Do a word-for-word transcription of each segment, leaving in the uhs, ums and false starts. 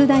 楠田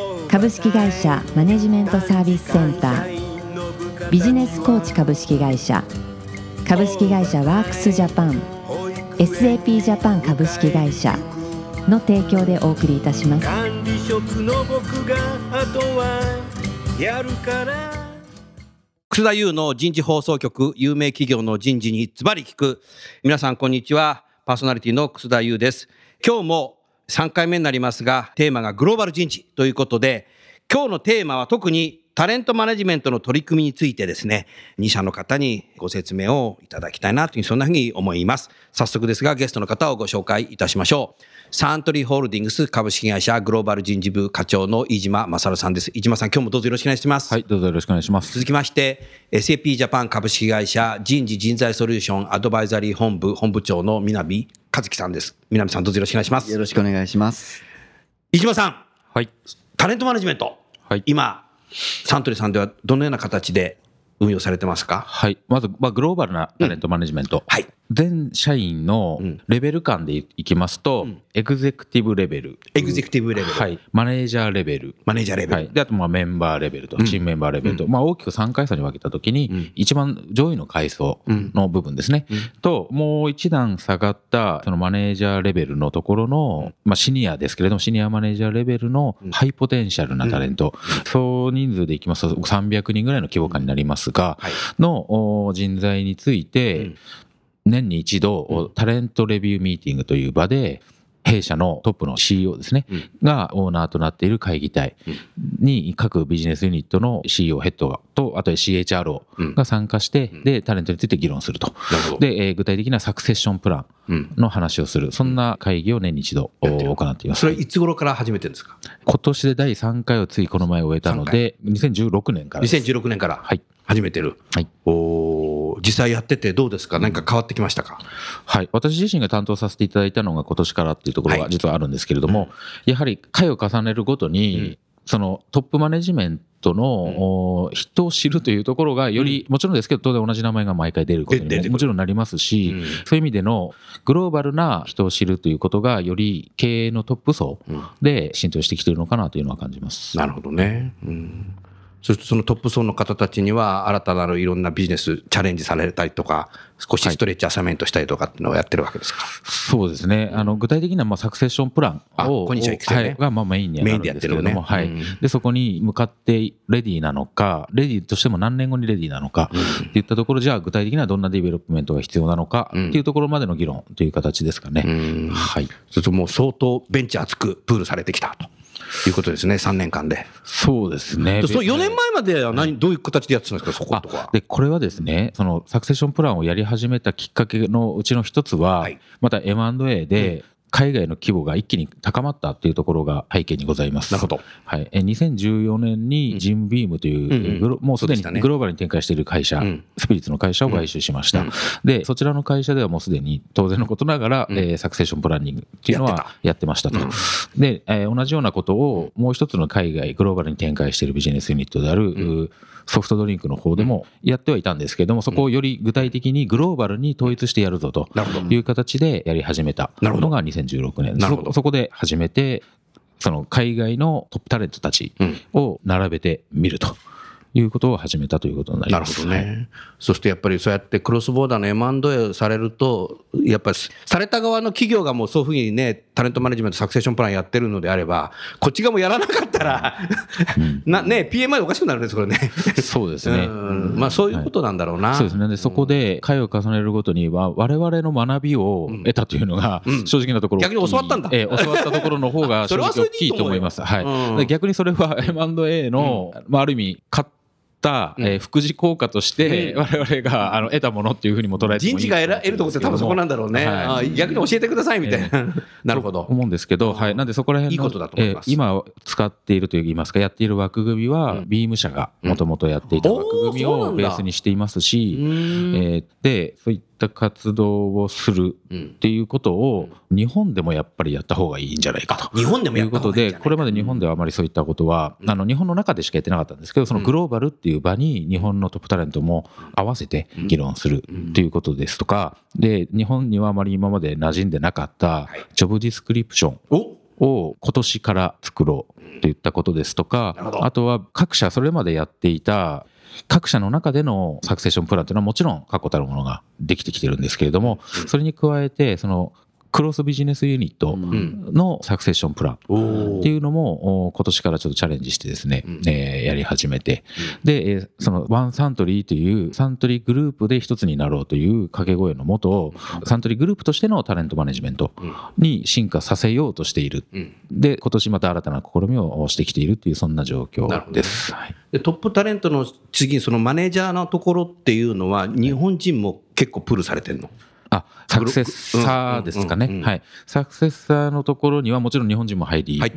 株式会社マネジメントサービスセンター、ビジネスコーチ株式会社、株式会社ワークスジャパン、 エスエーピー ジャパン株式会社の提供でお送りいたします。管理職の僕があとはやるから楠田優の人事放送局、有名企業の人事にズバリ聞く。皆さんこんにちは、パーソナリティの楠田優です。今日もさんかいめになりますが、テーマがグローバル人事ということで、今日のテーマは特にタレントマネジメントの取り組みについてですね、に社の方にご説明をいただきたいなという、そんなふうに思います。早速ですがゲストの方をご紹介いたしましょう。サントリーホールディングス株式会社グローバル人事部課長の飯島勝さんです。飯島さん、今日もどうぞよろしくお願いします。はい、どうぞよろしくお願いします。続きまして エスエーピー ジャパン株式会社人事人材ソリューションアドバイザリー本部本部長の南和樹さんです。南さん、どうぞよろしくお願いします。よろしくお願いします。飯島さん、はい、タレントマネジメント、はい、今サントリーさんではどのような形で運用されてますか？はい、まず、まあ、グローバルなタレントマネジメント、うん、はい、全社員のレベル間でいきますと、うん、エグゼクティブレベル、エグゼクティブレベル、はい、マネージャーレベル、マネージャーレベル、はい、であとまあメンバーレベルと、うん、チームメンバーレベルと、うんまあ、大きくさん階層に分けたときに、うん、一番上位の階層の部分ですね、うんうん、ともう一段下がったそのマネージャーレベルのところの、まあ、シニアですけれども、シニアマネージャーレベルのハイポテンシャルなタレント、うんうん、総人数でいきますとさんびゃくにんぐらいの規模感になりますが、はい、の人材について、うん、年に一度タレントレビューミーティングという場で弊社のトップの シーイーオー ですね、うん、がオーナーとなっている会議体に各ビジネスユニットの シーイーオー ヘッドとあと シーエイチアールオー が参加して、うん、でタレントについて議論すると、うん、で、えー、具体的なサクセッションプランの話をする、うん、そんな会議を年に一度行っています。それいつ頃から始めてるんですか？今年でだいさんかいをついこの前終えたのでにせんじゅうろくねんからです。にせんじゅうろくねんから、はい、始めてる、はい、おー、実際やっててどうですか？何か変わってきましたか？はい、私自身が担当させていただいたのが今年からっていうところが実はあるんですけれども、はい、やはり回を重ねるごとに、うん、そのトップマネジメントの人を知るというところがより、もちろんですけど当然同じ名前が毎回出ることにももちろんなりますし、そういう意味でのグローバルな人を知るということがより経営のトップ層で浸透してきているのかなというのは感じます。なるほどね、うん。そしてそのトップ層の方たちには新たなるいろんなビジネスチャレンジされたりとか、少しストレッチアサイメントしたりとかっていうのをやってるわけですか？そうですね、あの具体的なまあサクセッションプランをこんにちは、はい、がまあメインになるんですけれども、ね、はい、でそこに向かってレディーなのか、レディーとしても何年後にレディーなのかっていったところ、じゃあ具体的にはどんなディベロップメントが必要なのかっていうところまでの議論という形ですかね、うん、はい。それともう相当ベンチ厚くプールされてきたということですね。さんねんかんで。そうですね。そう、よねんまえまでは何、どういう形でやってたんですか、そことか。でこれはですね、そのサクセッションプランをやり始めたきっかけのうちの一つは、はい、また エムアンドエー で、うん、海外の規模が一気に高まったというところが背景にございます。なるほど。はい。にせんじゅうよねんにジンビームという、うんうん、もうすでにグローバルに展開している会社、うん、スピリッツの会社を買収しました、うんうん。で、そちらの会社ではもうすでに当然のことながら、うん、えー、サクセッションプランニングっていうのはやってましたと。うん、で、えー、同じようなことをもう一つの海外グローバルに展開しているビジネスユニットである、うん、ソフトドリンクの方でもやってはいたんですけれども、そこをより具体的にグローバルに統一してやるぞという形でやり始めたのがにせんじゅうねん。にせんじゅうろくねん、なるほど。そ、そこで初めてその海外のトップタレントたちを並べてみるということを始めたということになります、うん、なるほどね、はい。そしてやっぱりそうやってクロスボーダーの エムアンドエー をされると、やっぱりされた側の企業がもうそういうふうにね、タレントマネジメントサクセッションプランやってるのであれば、こっち側もやらなかったらな、ね、ピーエムアイ でおかしくなるんですこれね。そうですね、うん、まあそういうことなんだろうな、はい、そうですね。でそこで回を重ねるごとには我々の学びを得たというのが正直なところ、うんうん、逆に教わったんだ、えー、教わったところの方が正直大きいと思います。逆にそれは エムアンドエー の、うん、まあ、ある意味買った、うんえー、副次効果として我々があの得たものっていうふうにも捉えてもいい、人事が得るところって多分そこなんだろうね、はい、あ逆に教えてくださいみたいな、えー、なるほど思うんですけど、はい、なんでそこら辺のいいことだと思います、えー、今使っているといいますかやっている枠組みは、うん、ビーム社がもともとやっていた枠組みをベースにしていますし、うんえー、でそういった活動をするっていうことを日本でもやっぱりやった方がいいんじゃないかということで、これまで日本ではあまりそういったことはあの日本の中でしかやってなかったんですけど、そのグローバルっていう場に日本のトップタレントも合わせて議論するっていうことですとかで、日本にはあまり今まで馴染んでなかったジョブディスクリプションをを今年から作ろうといったことですとか、あとは各社それまでやっていた各社の中でのサクセッションプランというのはもちろん確固たるものができてきてるんですけれども、それに加えてそのクロスビジネスユニットのサクセッションプランっていうのも今年からちょっとチャレンジしてですね、えやり始めて、でそのワンサントリーというサントリーグループで一つになろうという掛け声のもと、サントリーグループとしてのタレントマネジメントに進化させようとしている。で今年また新たな試みをしてきているというそんな状況です。はい、でトップタレントの次にそのマネージャーのところっていうのは日本人も結構プルされてるの？あサクセッサーですかね、うんうんうんはい、サクセッサーのところにはもちろん日本人も入ります。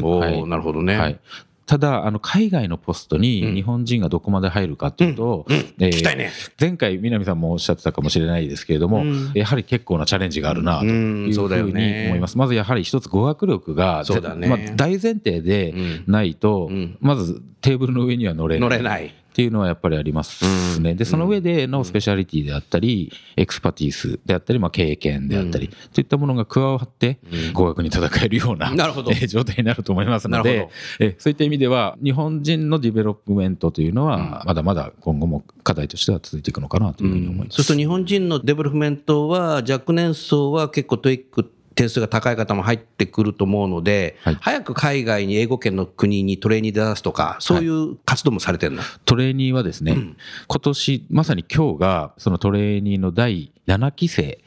入ってる、はい、なるほどね、はい、ただあの海外のポストに日本人がどこまで入るかというと、うんうんえー、聞きたいね。前回南さんもおっしゃってたかもしれないですけれども、うん、やはり結構なチャレンジがあるなというふうに思います。うん、まずやはり一つ語学力が、ねまあ、大前提でないと、うんうん、まずテーブルの上には乗れない、乗れないっていうのはやっぱりありますね。でその上でのスペシャリティであったり、うん、エクスパティスであったり、まあ、経験であったり、うん、といったものが加わって、うん、語学に戦えるような、なるほど、えー、状態になると思いますので、えそういった意味では日本人のディベロップメントというのは、うん、まだまだ今後も課題としては続いていくのかなというふうに思います。うん、そうすると日本人のディベロップメントは若年層は結構トイック点数が高い方も入ってくると思うので、はい、早く海外に英語圏の国にトレーニーで出すとかそういう活動もされてるの？はい、トレーニーはですね、うん、今年まさに今日がそのトレーニーのだいななきせ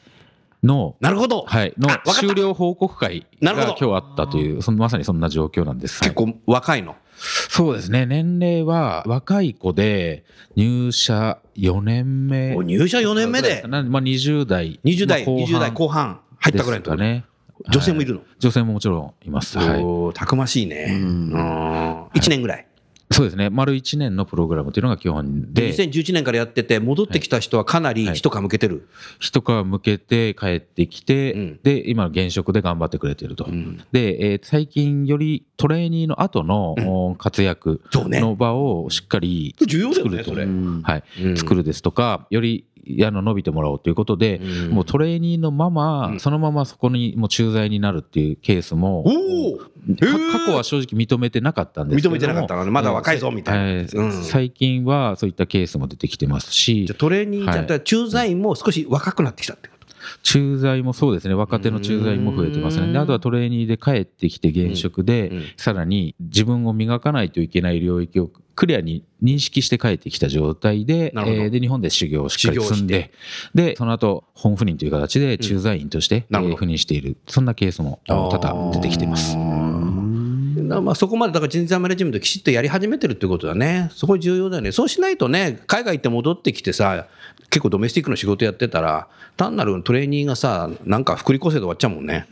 いの、なるほど、はい、の終了報告会が今日あったという、そのまさにそんな状況なんです。結構若いの？そうですね、年齢は若い子で入社よねんめ、入社よねんめで、まあ、にじゅうだいにじゅうだいこうはん入ったぐらいのところね。女性もいるの？はい、女性ももちろんいます。はい、たくましいね。うんうん、いちねんぐらい、はい、そうですね、丸いちねんのプログラムというのが基本で、にせんじゅういちねんからやってて戻ってきた人はかなり一皮むけてる。はいはい、一皮むけて帰ってきて、うん、で今現職で頑張ってくれてると。うん、で、えー、最近よりトレーニーの後の活躍の場をしっかり作ると、うん、重要だよねそれ。うんはいうん、作るですとか、よりあの伸びてもらおうということで、うん、もうトレーニーのまま、うん、そのままそこにもう駐在になるっていうケースも、おー、えー、過去は正直認めてなかったんですけども、認めてなかったのでまだ若いぞみたいな、えーうん、最近はそういったケースも出てきてますし、じゃトレーニーじゃなくて駐在員も少し若くなってきたってこと？駐在もそうですね、若手の駐在も増えてますね。であとはトレーニーで帰ってきて現職で、うんうん、さらに自分を磨かないといけない領域をクリアに認識して帰ってきた状態 で, えー、で日本で修行をしっかり積んで、でその後本赴任という形で駐在員として、うんえー、赴任している、そんなケースも多々出てきています。まあ、そこまでだから人材マネジメントきちっとやり始めてるってことだね。そこ重要だよね。そうしないとね、海外行って戻ってきてさ、結構ドメスティックの仕事やってたら単なるトレーニーがさ、なんか福利厚生で終わっちゃうもんね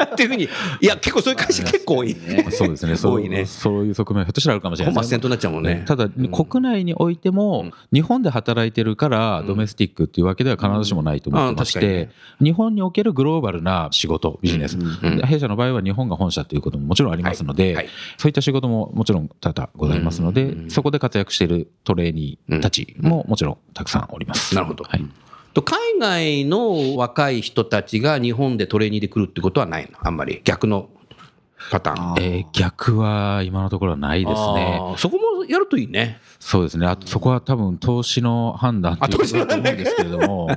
っていうふうに、いや結構そういう会社結構多い、ね、そうですね、そう多いね、そういう側面ひょっとしたらあるかもしれないですね。本末転倒になっちゃうもんね。ただ、うん、国内においても、うん、日本で働いてるからドメスティックっていうわけでは必ずしもないと思ってまして、うんうんね、日本におけるグローバルな仕事ビジネス、うんうん、弊社の場合は日本が本社ということももちろんありますので、はいはい、そういった仕事ももちろん多々ございますので、うんうん、そこで活躍しているトレーニーたちももちろんたくさんおります。うん、なるほど、はい、海外の若い人たちが日本でトレーニーで来るってことはないの？あんまり逆のパターン、えー、逆は今のところはないですね。そこもやるといいね。そうですね、あとそこは多分投資の判断ということだと思うんですけれども、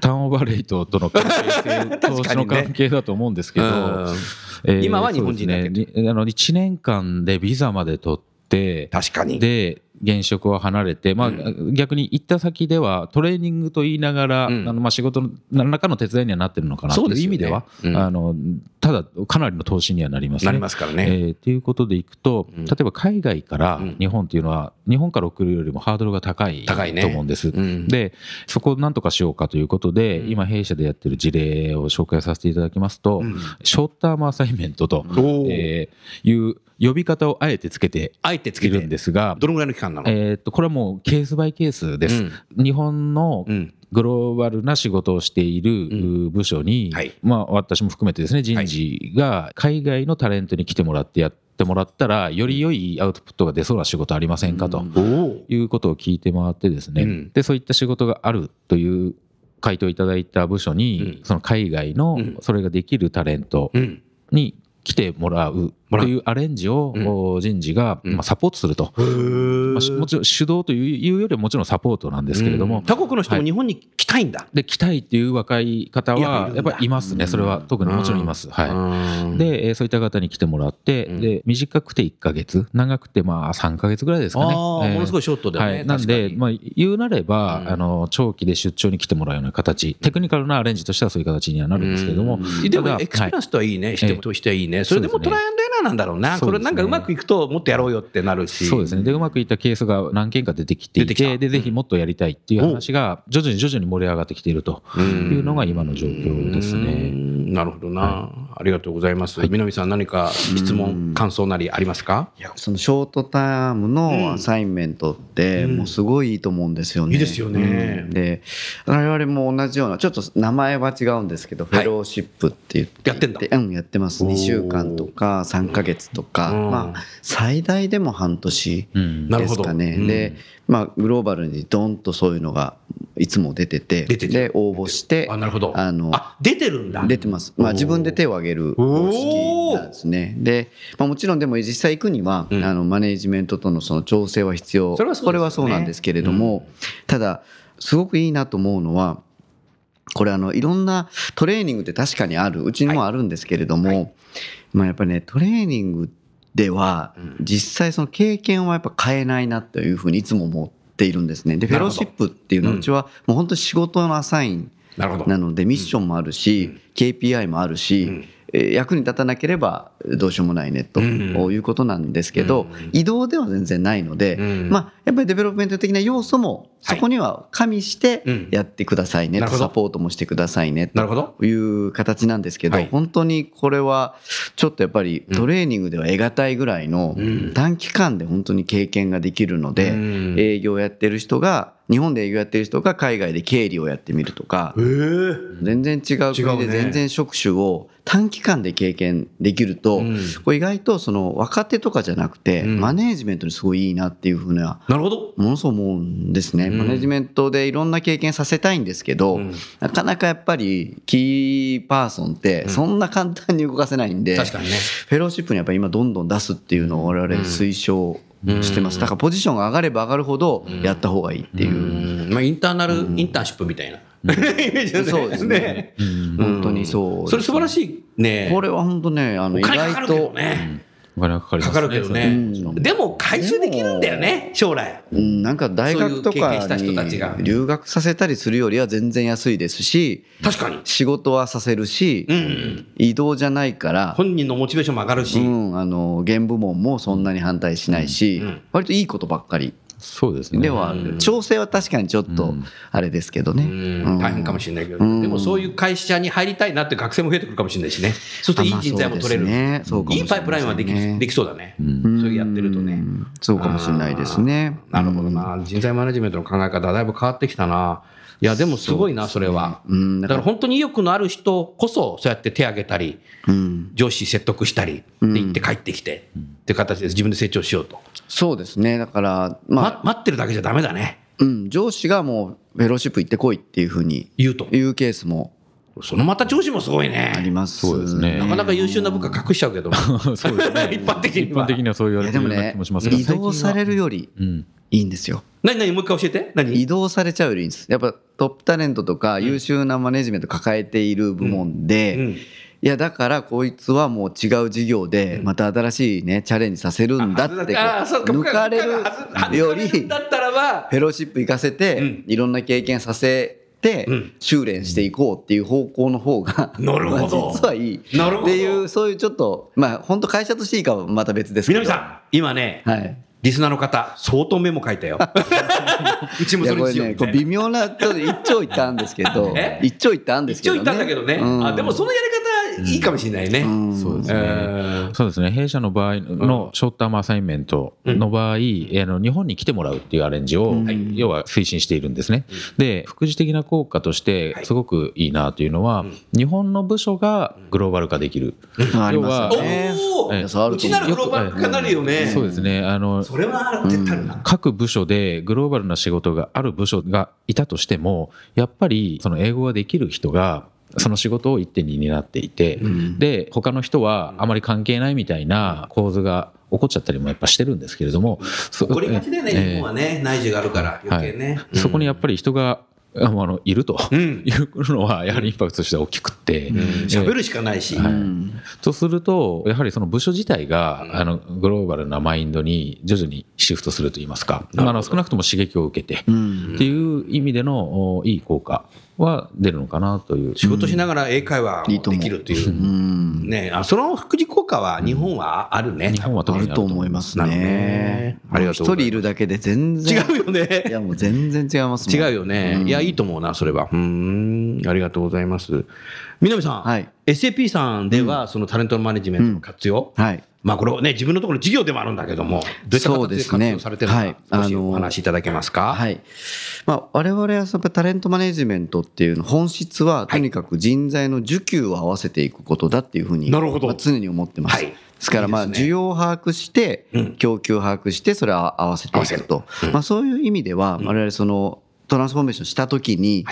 ターンオーバーレイトとの関係性投資の関係だと思うんですけど、えー、今は日本人だけど、ね、あのいちねんかんでビザまで取って、確かにで現職を離れて、まあ、逆に行った先ではトレーニングと言いながら、うん、あのまあ仕事の何らかの手伝いにはなってるのかなという意味では、そうですよね。うん、あのただかなりの投資にはなりますね。なりますからね。えー、ということでいくと、うん、例えば海外から日本というのは日本から送るよりもハードルが高いと思うんです、ね。うん、でそこを何とかしようかということで、うん、今弊社でやってる事例を紹介させていただきますと、うん、ショートタームアサイメントと、えー、いう呼び方をあえてつけているんですが、どのぐらいの期間なの？えー、とこれはもうケースバイケースです、うん、日本のグローバルな仕事をしている部署に、うんはい、まあ、私も含めてですね、人事が海外のタレントに来てもらってやってもらったらより良いアウトプットが出そうな仕事ありませんかと、うん、いうことを聞いてもらってですね、うん、でそういった仕事があるという回答をいただいた部署に、うん、その海外のそれができるタレントに来てもらうというアレンジを人事がまあサポートすると、うん、まあ、もちろん主導というよりはもちろんサポートなんですけれども、うん、他国の人も日本に来たいんだ、はい、で来たいっていう若い方はやっぱりいますね。それは特にもちろんいます、はい、でそういった方に来てもらって、うん、で短くていっかげつ、長くてまあさんかげつぐらいですかね。あ、えー、ものすごいショートだよね、はい、なんで、まあ、言うなれば、うん、あの長期で出張に来てもらうような形、テクニカルなアレンジとしてはそういう形にはなるんですけれども、うん、でもエクスペリエンスとはいいね、はい、人としてはいいね、えー、それでもトライアンドエラーなんだろうな、う、ね、これなんかうまくいくともっとやろうよってなるし、そうですね。でうまくいったケースが何件か出てきてい て, てでぜひもっとやりたいっていう話が徐々に徐々に盛り上がってきているというのが今の状況ですね。うん、なるほどな、はい、ありがとうございます。はい、南さん何か質問感想なりありますか？いや、そのショートタームのアサインメントってもうすごいいいと思うんですよね。いいですよね。で我々も同じようなちょっと名前は違うんですけど、はい、フェローシップって言っ て, やってんだ、うん、やってます。にしゅうかんとかさんかげつとか、うん、まあ、最大でも半年ですかね、うん、で、まあ、グローバルにドンとそういうのがいつも出て て, 出てで応募して、あ、なるほど、あのあ出てるんだ、出てます、まあ、自分で手を挙げる方式なんですね。で、まあ、もちろんでも実際行くには、うん、あのマネジメントと の, その調整は必要、それはそうですよね、これはそうなんですけれども、うん、ただすごくいいなと思うのは、これあのいろんなトレーニングって確かにある、うちにもあるんですけれども、はいはい、まあ、やっぱりねトレーニングでは実際その経験はやっぱ変えないなというふうにいつも思っているんですね。でフェローシップっていうのはうちはもう本当に仕事のアサインなのでミッションもあるし、うん、ケーピーアイ もあるし、うん、役に立たなければどうしようもないねということなんですけど、移動では全然ないので、まあやっぱりデベロップメント的な要素もそこには加味してやってくださいねと、サポートもしてくださいねという形なんですけど、本当にこれはちょっとやっぱりトレーニングでは得難いぐらいの短期間で本当に経験ができるので、営業やってる人が日本で営業やってる人が海外で経理をやってみるとか、全然違う国で全然職種を短期間で経験できると、これ意外とその若手とかじゃなくてマネージメントにすごいいいなっていうふうな、ものすごい思うんですね。マネージメントでいろんな経験させたいんですけど、なかなかやっぱりキーパーソンってそんな簡単に動かせないんで、フェローシップにやっぱり今どんどん出すっていうのを我々推奨してます。だからポジションが上がれば上がるほどやった方がいいっていう、うん、まあ、インターナルインターンシップみたいな、うん、イメージですね。そうですね、うん、本当にそうです。それ素晴らしいね。これは本当ね、あの意外とかかるけどね、うん、でも回収できるんだよね将来、うん、なんか大学とかに留学させたりするよりは全然安いですし、確かに仕事はさせるし、うん、移動じゃないから本人のモチベーションも上がるし、うん、あの現部門もそんなに反対しないし、うんうん、割といいことばっかり。そうですね、では調整は確かにちょっとあれですけどね、うん、大変かもしれないけど、うん、でもそういう会社に入りたいなって学生も増えてくるかもしれないしね。そうするといい人材も取れる、まあそうですね、いいパイプラインはでき、できそうだね、うん、そうやってるとね、うん、そうかもしれないですね。なるほどな、人材マネジメントの考え方だいぶ変わってきたな。いやでもすごいな、それは。だから本当に意欲のある人こそそうやって手挙げたり、上司説得したりで行って帰ってきてっていう形で自分で成長しようと。そうですね、だから、まあ、待ってるだけじゃダメだね、うん、上司がもうフェローシップ行ってこいっていうふうに言うというケースも、そのまた上司もすごいね、あります。そうですね、なかなか優秀な部下隠しちゃうけどそうです、ね、一般的には、一般的にはそう言われてるような気もしますが、でもね、移動されるよりいいんですよ。何何もう一回教えて。何移動されちゃうよりいいんです。やっぱトップタレントとか優秀なマネジメント抱えている部門で、うんうんうん、いやだからこいつはもう違う事業でまた新しいねチャレンジさせるんだって、抜かれるよりフェローシップ行かせていろんな経験させて修練していこうっていう方向の方が実はいいっていう、そういうちょっとまあ本当会社としていいかはまた別ですけど、南さん今ね、はい、リスナーの方相当メモ書いたようちもそれにしようみたいな、これ、ね、これ微妙なちょっと一長一短ですけど一長一短ですけどね一長一短だけどね、うん、あでもそのやり方いいかもしれないね、うんうん、そうですね、えー、そうですね、弊社の場合のショートタームアサインメントの場合、うん、あの日本に来てもらうっていうアレンジを、うん、要は推進しているんですね、うん、で副次的な効果としてすごくいいなというのは、うん、日本の部署がグローバル化できる、うん、ありますね、おー、うちならグローバル化になるよね、うん、そうですね、あのそれは絶対な、うん、各部署でグローバルな仕事がある部署がいたとしても、やっぱりその英語ができる人がその仕事を一手に担っていて、うん、で他の人はあまり関係ないみたいな構図が起こっちゃったりもやっぱしてるんですけれども、起こりがちだよね、えー、日本はね内需があるから余計ね、はい、うん、そこにやっぱり人があのいるというのはやはりインパクトとしては大きくって、うん、喋るしかないし、はい、とするとやはりその部署自体があのグローバルなマインドに徐々にシフトするといいますか、あの少なくとも刺激を受けてっていう意味でのいい効果は出るのかなという、仕事しながら英会話もできるという、うんね、あその副次効果は日本はあるね、うん、日本は特にあると思いますね、一人いるだけで全然違うよね、いやもう全然違いますもん、違うよね、うん、いやいいと思うなそれは、うーん、ありがとうございます。南さん、はい、エスエーピー さんではそのタレントマネジメントの活用、うんうん、はい、まあこれをね自分のところの事業でもあるんだけども、どういった形で活用されてるのか、ね、少しお話しいただけますか。はい、まあ、我々はやっぱりタレントマネジメントっていうの本質はとにかく人材の需給を合わせていくことだっていうふうに、まあ、常に思ってます。はい、ですからまあ需要を把握して供給を把握してそれを合わせていくと、うん、まあ、そういう意味では我々そのトランスフォーメーションした時に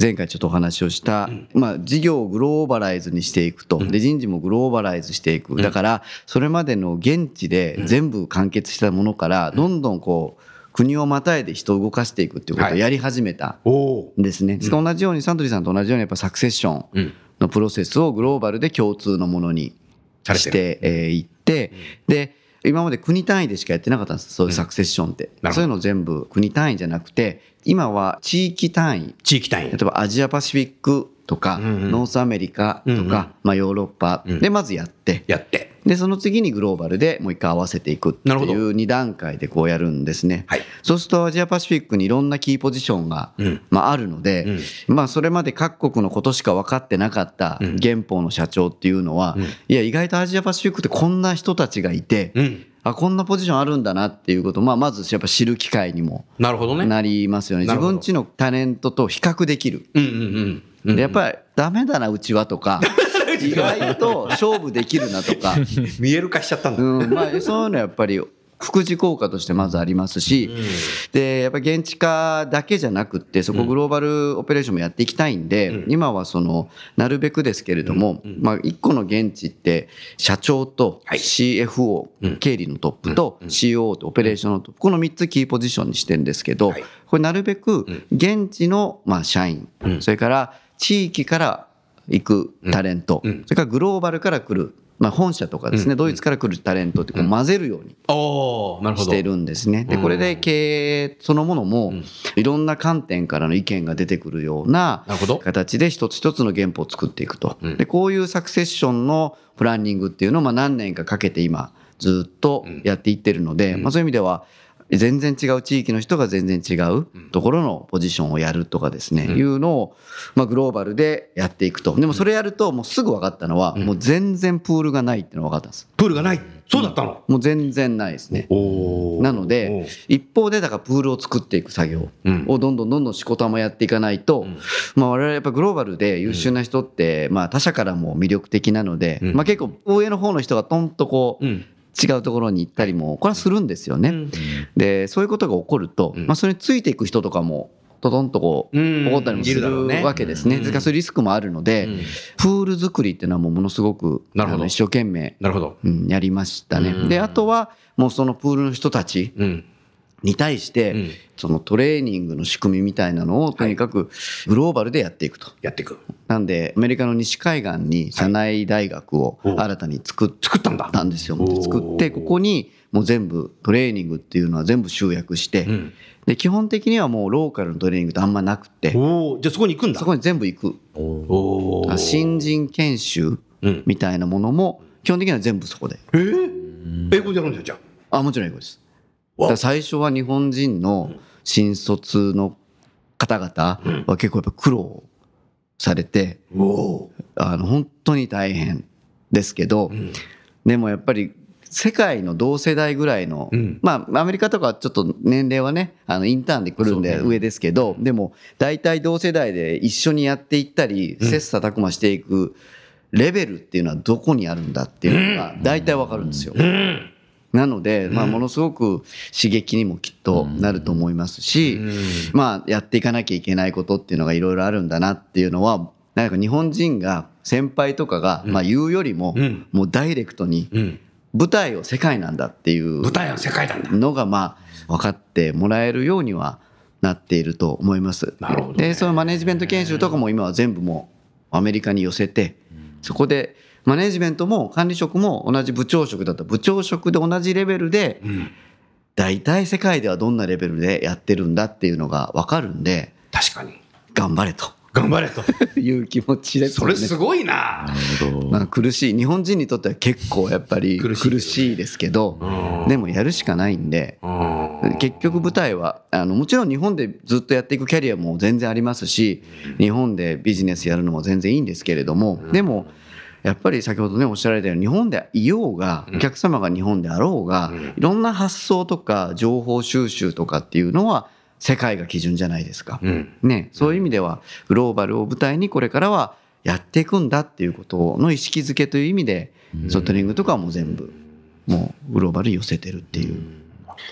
前回ちょっとお話をした、まあ、事業をグローバライズにしていくと、で人事もグローバライズしていく、だからそれまでの現地で全部完結したものからどんどんこう国をまたいで人を動かしていくっていうことをやり始めたんですね。同じようにサントリーさんと同じようにやっぱサクセッションのプロセスをグローバルで共通のものにしていって、で今まで国単位でしかやってなかったんです、そういうサクセッションって、うん、そういうの全部国単位じゃなくて今は地域単位、地域単位、例えばアジアパシフィックとか、うんうん、ノースアメリカとか、うんうん、まあ、ヨーロッパでまずやって、うん、やってでその次にグローバルでもう一回合わせていくっていうに段階でこうやるんですね、はい、そうするとアジアパシフィックにいろんなキーポジションが、うん、まあ、あるので、うん、まあ、それまで各国のことしか分かってなかった現邦の社長っていうのは、うん、いや意外とアジアパシフィックってこんな人たちがいて、うん、あこんなポジションあるんだなっていうことを、まあ、まずやっぱ知る機会にもなりますよね、自分ちのタレントと比較できる、うんうんうんうん、でやっぱりダメだなうちはとか意外と勝負できるなとか見える化しちゃったんだ、うん、まあ、そういうのやっぱり副次効果としてまずありますし、うん、でやっぱり現地化だけじゃなくってそこグローバルオペレーションもやっていきたいんで、うん、今はそのなるべくですけれども、うんうん、まあ、いっこの現地って社長と シーエフオー、はい、経理のトップと シーオーオー とオペレーションのトップ、このみっつキーポジションにしてるんですけど、はい、これなるべく現地のまあ社員、うん、それから地域から行くタレント、うん、それからグローバルから来る、まあ、本社とかですね、うん、ドイツから来るタレントってこう混ぜるようにしてるんですね、うん、でこれで経営そのものもいろんな観点からの意見が出てくるような形で一つ一つの原本を作っていくと、うん、でこういうサクセッションのプランニングっていうのをまあ何年かかけて今ずっとやっていってるので、まあ、そういう意味では全然違う地域の人が全然違うところのポジションをやるとかですね、うん、いうのをまあグローバルでやっていくと。でもそれやるともうすぐ分かったのは、うん、もう全然プールがないっていうのが分かったんです。プールがない、そうだったの、もう全然ないですね。おなので一方でだからプールを作っていく作業をどんどんどんどんしこたまやっていかないと、うん、まあ、我々やっぱグローバルで優秀な人ってまあ他者からも魅力的なので、うん、まあ、結構上の方の人がトンとこう、うん、違うところに行ったりもこれはするんですよね、うん、でそういうことが起こると、うん、まあ、それについていく人とかもトトンとこう起こったりもするわけですね、うん、ですからそういうリスクもあるので、うん、プール作りっていうのはもうものすごくあの一生懸命、なるほど、うん、やりましたね、うん、であとはもうそのプールの人たちに対して、うん、そのトレーニングの仕組みみたいなのをとにかくグローバルでやっていくと、はい、やっていく。なんでアメリカの西海岸に社内大学を新たに作ったんですよ。作ってここにもう全部トレーニングっていうのは全部集約して、うん、で基本的にはもうローカルのトレーニングってあんまなくて、おじゃあそこに行くんだ。そこに全部行く。お新人研修みたいなものも基本的には全部そこで、うん、えー、英語でやるんですよじゃあ。あもちろん英語です。だ最初は日本人の新卒の方々は結構やっぱ苦労されて、あの本当に大変ですけど、でもやっぱり世界の同世代ぐらいの、まあアメリカとかはちょっと年齢はねあのインターンで来るんで上ですけど、でも大体同世代で一緒にやっていったり切磋琢磨していくレベルっていうのはどこにあるんだっていうのが大体わかるんですよ。なので、まあ、ものすごく刺激にもきっとなると思いますし、うんうん、まあ、やっていかなきゃいけないことっていうのがいろいろあるんだなっていうのは、なんか日本人が先輩とかが、うん、まあ、言うよりも、うん、もうダイレクトに、うん、舞台を世界なんだっていうのが、まあ、分かってもらえるようにはなっていると思います。なるほどね。で、そのマネジメント研修とかも今は全部もうアメリカに寄せて、そこでマネジメントも管理職も同じ部長職だった部長職で同じレベルで、うん、大体世界ではどんなレベルでやってるんだっていうのが分かるんで、確かに頑張れと頑張れという気持ちですよね。それすごいな。まあ苦しい、日本人にとっては結構やっぱり苦しいですけど、でもやるしかないんで、結局舞台はあのもちろん日本でずっとやっていくキャリアも全然ありますし、日本でビジネスやるのも全然いいんですけれども、でもやっぱり先ほどねおっしゃられたように日本でいようがお客様が日本であろうが、うん、いろんな発想とか情報収集とかっていうのは世界が基準じゃないですか、うんね、そういう意味ではグローバルを舞台にこれからはやっていくんだっていうことの意識づけという意味で、うん、ソフトリングとかはもう全部もうグローバル寄せてるっていう、うん、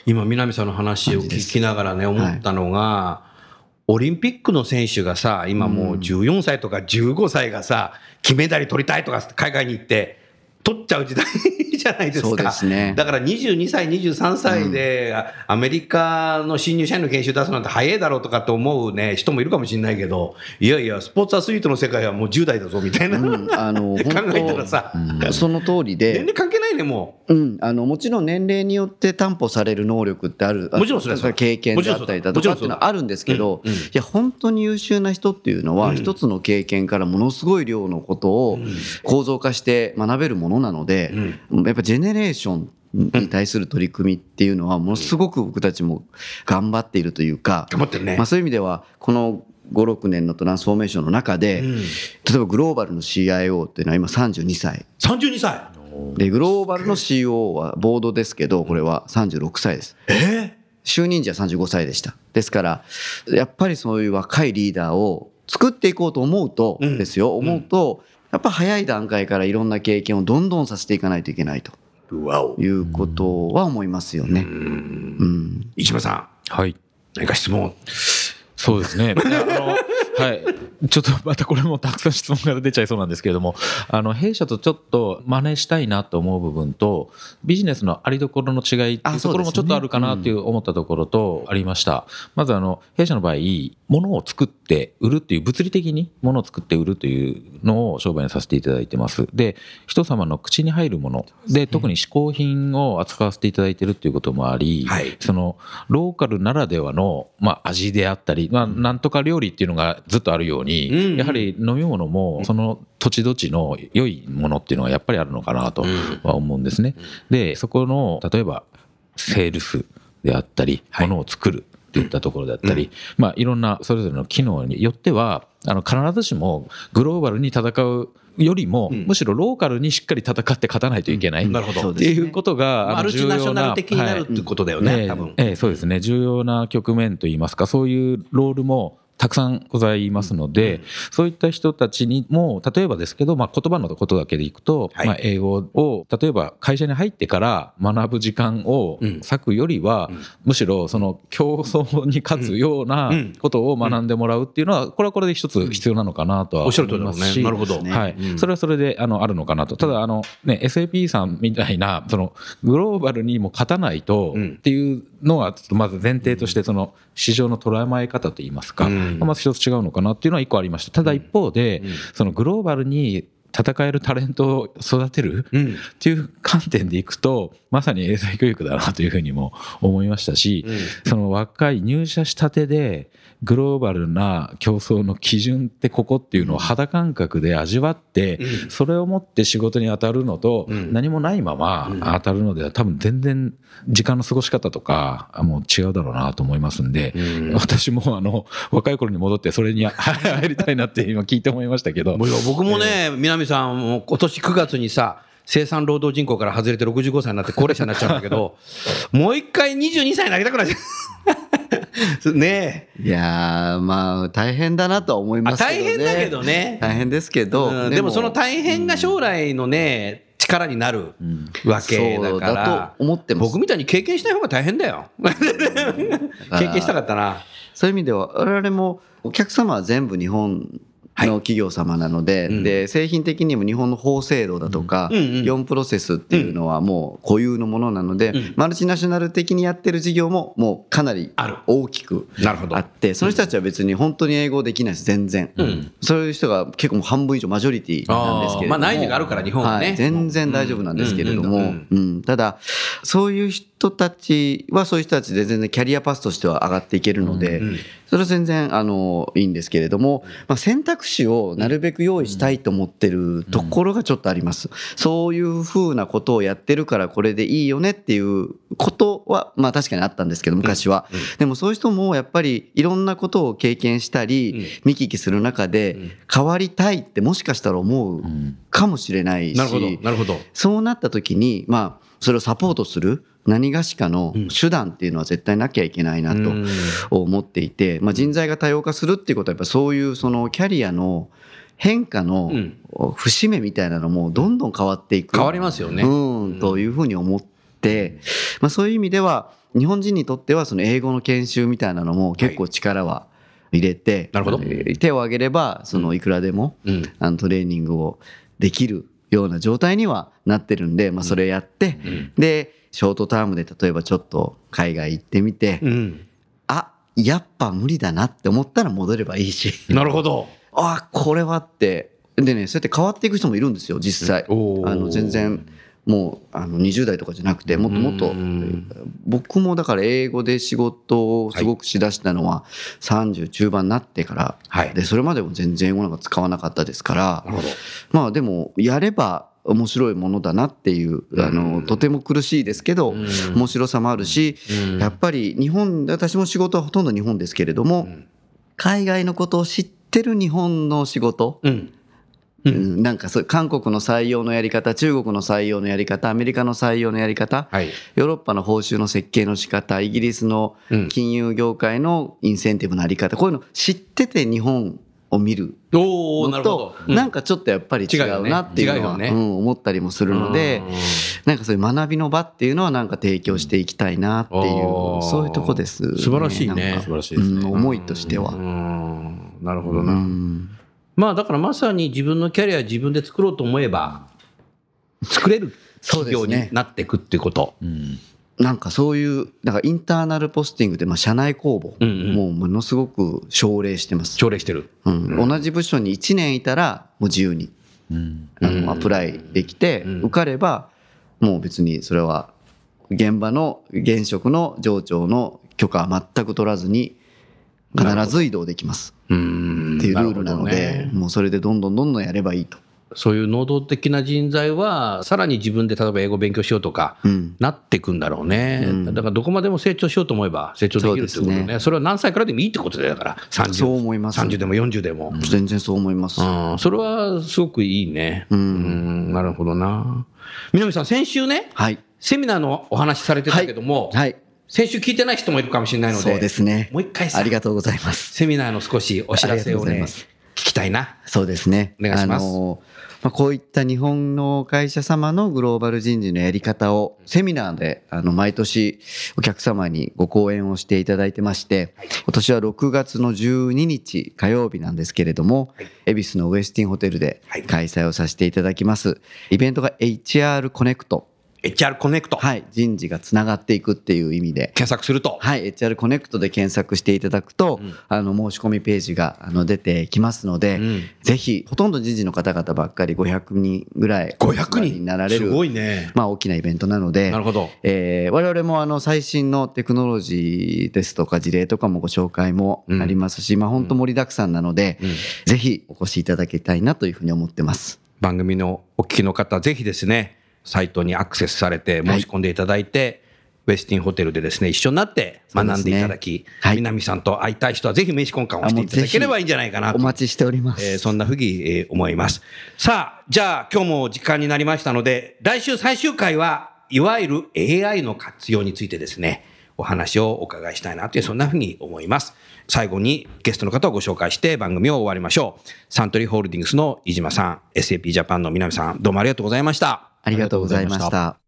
今南さんの話を聞きながらね思ったのが、はい、オリンピックの選手がさ今もうじゅうよんさいとかじゅうごさいがさ金メダル取りたいとか海外に行って取っちゃう時代じゃないですか。そうですね。だからにじゅうにさいにじゅうさんさいでアメリカの新入社員の研修出すなんて早いだろうとかと思う、ね、人もいるかもしれないけど、いやいやスポーツアスリートの世界はもうじゅう代だぞみたいな、うん、あの考えたらさ、うん、その通りで年齢関係ないねもう、うん、あのもちろん年齢によって担保される能力ってある、もちろんそれは経験であったりだとかっていうのはあるんですけど、うんうん、いや本当に優秀な人っていうのは一つの経験からものすごい量のことを構造化して学べるものなので、うん、やっぱジェネレーションに対する取り組みっていうのはものすごく僕たちも頑張っているというか、頑張ってるね。まあ、そういう意味ではこのご、ろくねんのトランスフォーメーションの中で、うん、例えばグローバルの シーアイオー っていうのは今さんじゅうにさい、さんじゅうにさいでグローバルの シーオーオー はボードですけどこれはさんじゅうろくさいです。えー、就任時はさんじゅうごさいでした。ですからやっぱりそういう若いリーダーを作っていこうと思うとですよ、うん、思うと、うんやっぱ早い段階からいろんな経験をどんどんさせていかないといけないということは思いますよね。うんうん、市場さん、はい、何か質問。そうですね。あのはい、ちょっとまたこれもたくさん質問が出ちゃいそうなんですけれども、あの弊社とちょっと真似したいなと思う部分とビジネスのありどころの違いっていうところもちょっとあるかなという思ったところとありました。まずあの弊社の場合物を作って売るっていう物理的に物を作って売るというのを商売にさせていただいてます。で人様の口に入るもので特に嗜好品を扱わせていただいているということもあり、はい、そのローカルならではの、まあ、味であったり、まあ、なんとか料理っていうのがずっとあるように、うんうん、やはり飲み物もその土地土地の良いものっていうのがやっぱりあるのかなとは思うんですね。でそこの例えばセールスであったり、はい、物を作るっていったところだったり、うんまあ、いろんなそれぞれの機能によってはあの必ずしもグローバルに戦うよりも、うん、むしろローカルにしっかり戦って勝たないといけない、うん、なるほどっていうことが、あの重要な、マルチナショナル的になるってことだよね、はい、多分、えーえー、そうですね、重要な局面といいますかそういうロールもたくさんございますので、うん、そういった人たちにも例えばですけど、まあ、言葉のことだけでいくと、はいまあ、英語を例えば会社に入ってから学ぶ時間を割くよりは、うん、むしろその競争に勝つようなことを学んでもらうっていうのはこれはこれで一つ必要なのかなとは思いますし、なるほど、はいうん、それはそれで あの、あるのかなと。ただあの、ね、エスエーピー さんみたいなそのグローバルにも勝たないとっていう、うんのはちょっとまず前提として、その市場の捉え方といいますか、まず一つ違うのかなっていうのはいっこありました。ただ一方で、そのグローバルに戦えるタレントを育てるっていう観点でいくと、まさに英才教育だなというふうにも思いましたし、その若い入社したてでグローバルな競争の基準ってここっていうのを肌感覚で味わって、それを持って仕事に当たるのと何もないまま当たるのでは、多分全然時間の過ごし方とかもう違うだろうなと思いますんで、私もあの若い頃に戻ってそれに入りたいなって今聞いて思いましたけど、僕もね、南さんも今年くがつにさ、生産労働人口から外れてろくじゅうごさいになって高齢者になっちゃうんだけどもう一回にじゅうにさいになりたくなっちゃうねえ。いやー、まあ大変だなとは思いますけどね。大変だけどね、大変ですけど、うん、でもその大変が将来のね、うん、力になるわけだから、そうだと思ってます。僕みたいに経験しない方が大変だよ経験したかったな。そういう意味では我々もお客様は全部日本の企業様なの で,、はいうん、で製品的にも日本の法制度だとか、うんうんうん、業務プロセスっていうのはもう固有のものなので、うん、マルチナショナル的にやってる事業ももうかなり大きくあって、その人たちは別に本当に英語できないし全然、うん、そういう人が結構もう半分以上マジョリティなんですけれども、まあ、内需があるから日本はね、はい、全然大丈夫なんですけれども、ただそういう人たちはそういう人たちで全然キャリアパスとしては上がっていけるので、うんうん、それは全然あのいいんですけれども、まあ、選択肢をなるべく用意したいと思ってるところがちょっとあります。そういう風なことをやってるからこれでいいよねっていうことはまあ確かにあったんですけど、昔は。でもそういう人もやっぱりいろんなことを経験したり見聞きする中で変わりたいってもしかしたら思うかもしれないし、なるほどなるほど、そうなった時にまあそれをサポートする何がしかの手段っていうのは絶対なきゃいけないなと思っていて、まあ、人材が多様化するっていうことはやっぱそういうそのキャリアの変化の節目みたいなのもどんどん変わっていく、変わりますよね、うんというふうに思って、まあ、そういう意味では日本人にとってはその英語の研修みたいなのも結構力は入れて、はい、手を挙げればそのいくらでもあのトレーニングをできるような状態にはなってるんで、まあ、それやって、うん、でショートタームで例えばちょっと海外行ってみて、うん、あ、やっぱ無理だなって思ったら戻ればいいしなるほどあ、これはってでね、そうやって変わっていく人もいるんですよ実際、うん、あの全然もうあのにじゅうだいとかじゃなくてもっともっと、僕もだから英語で仕事をすごくしだしたのはさんじゅう中盤になってから、はい、でそれまでも全然英語なんか使わなかったですから、なるほど、まあでもやれば面白いものだなっていう、あのとても苦しいですけど面白さもあるし、やっぱり日本、私も仕事はほとんど日本ですけれども、海外のことを知ってる日本の仕事、うんうん、なんかそう韓国の採用のやり方、中国の採用のやり方、アメリカの採用のやり方、はい、ヨーロッパの報酬の設計の仕方、イギリスの金融業界のインセンティブのあり方、こういうの知ってて日本を見るのとなんかちょっとやっぱり違うなっていうのは、うん、思ったりもするので、なんかそういう学びの場っていうのはなんか提供していきたいなっていう、そういうとこです、ね、素晴らしいね、素晴らしいですね、うん、思いとしては、うん、なるほどな、うん、まあ、だからまさに自分のキャリアを自分で作ろうと思えば作れる企業になっていくっていうことう、ね、うん、なんかそういうなんかインターナルポスティングで、まあ社内公募、うんうん、もうものすごく奨励してます、奨励してる、うんうん、同じ部署にいちねんいたらもう自由に、うん、あのアプライできて、うん、受かればもう別にそれは現場の現職の上長の許可は全く取らずに必ず移動できますっていうルールなので、もうそれでどんどんどんどんやればいいと。そういう能動的な人材はさらに自分で例えば英語勉強しようとかなっていくんだろうね、うん、だからどこまでも成長しようと思えば成長できるってことね。 そうですね、それは何歳からでもいいってことだから、さんじゅう、そう思います、さんじゅうでもよんじゅうでも、うん、全然そう思います、うん、それはすごくいいね、うんうん、なるほどな。南さん先週ね、はい、セミナーのお話されてたけども、はいはい、先週聞いてない人もいるかもしれないので、そうですね、もう一回さ、ありがとうございます、セミナーの少しお知らせをね、聞きたいな。そうですね、お願いします。あの、まあ、こういった日本の会社様のグローバル人事のやり方をセミナーであの毎年お客様にご講演をしていただいてまして、今年はろくがつのじゅうににち火曜日なんですけれども、恵比寿のウェスティンホテルで開催をさせていただきます。イベントが エイチアール コネクトエイチアール コネクト、はい、人事がつながっていくっていう意味で検索すると、はい、エイチアール コネクトで検索していただくと、うん、あの申し込みページがあの出てきますので、うん、ぜひほとんど人事の方々ばっかりごひゃくにんぐらいごひゃくにんになられるすごい、ねまあ、大きなイベントなので、なるほど、えー、我々もあの最新のテクノロジーですとか事例とかもご紹介もありますし、うんまあ、本当盛りだくさんなので、うん、ぜひお越しいただきたいなというふうに思ってます。番組のお聞きの方ぜひですねサイトにアクセスされて申し込んでいただいて、はい、ウェスティンホテルでですね一緒になって学んでいただき、ねはい、南さんと会いたい人はぜひ名刺交換をしていただければいいんじゃないかなとお待ちしております、えー、そんなふうに、えー、思います。さあじゃあ今日も時間になりましたので来週最終回はいわゆる エーアイ の活用についてですねお話をお伺いしたいなというそんなふうに思います。最後にゲストの方をご紹介して番組を終わりましょう。サントリーホールディングスの飯島さん エスエーピー ジャパンの南さんどうもありがとうございました。ありがとうございました。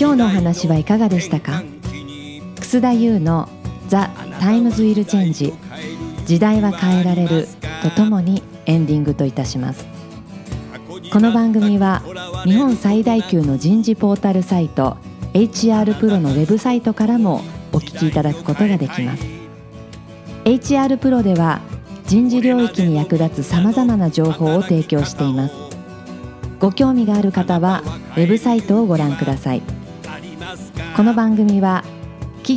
今日の話はいかがでしたか。楠田優のザ・タイムズ・ウィル・チェンジ時代は変えられるとともにエンディングといたします。この番組は日本最大級の人事ポータルサイト エイチアール Pro のウェブサイトからもお聞きいただくことができます。 エイチアール Pro では人事領域に役立つさまざまな情報を提供しています。ご興味がある方はウェブサイトをご覧ください。この番組は企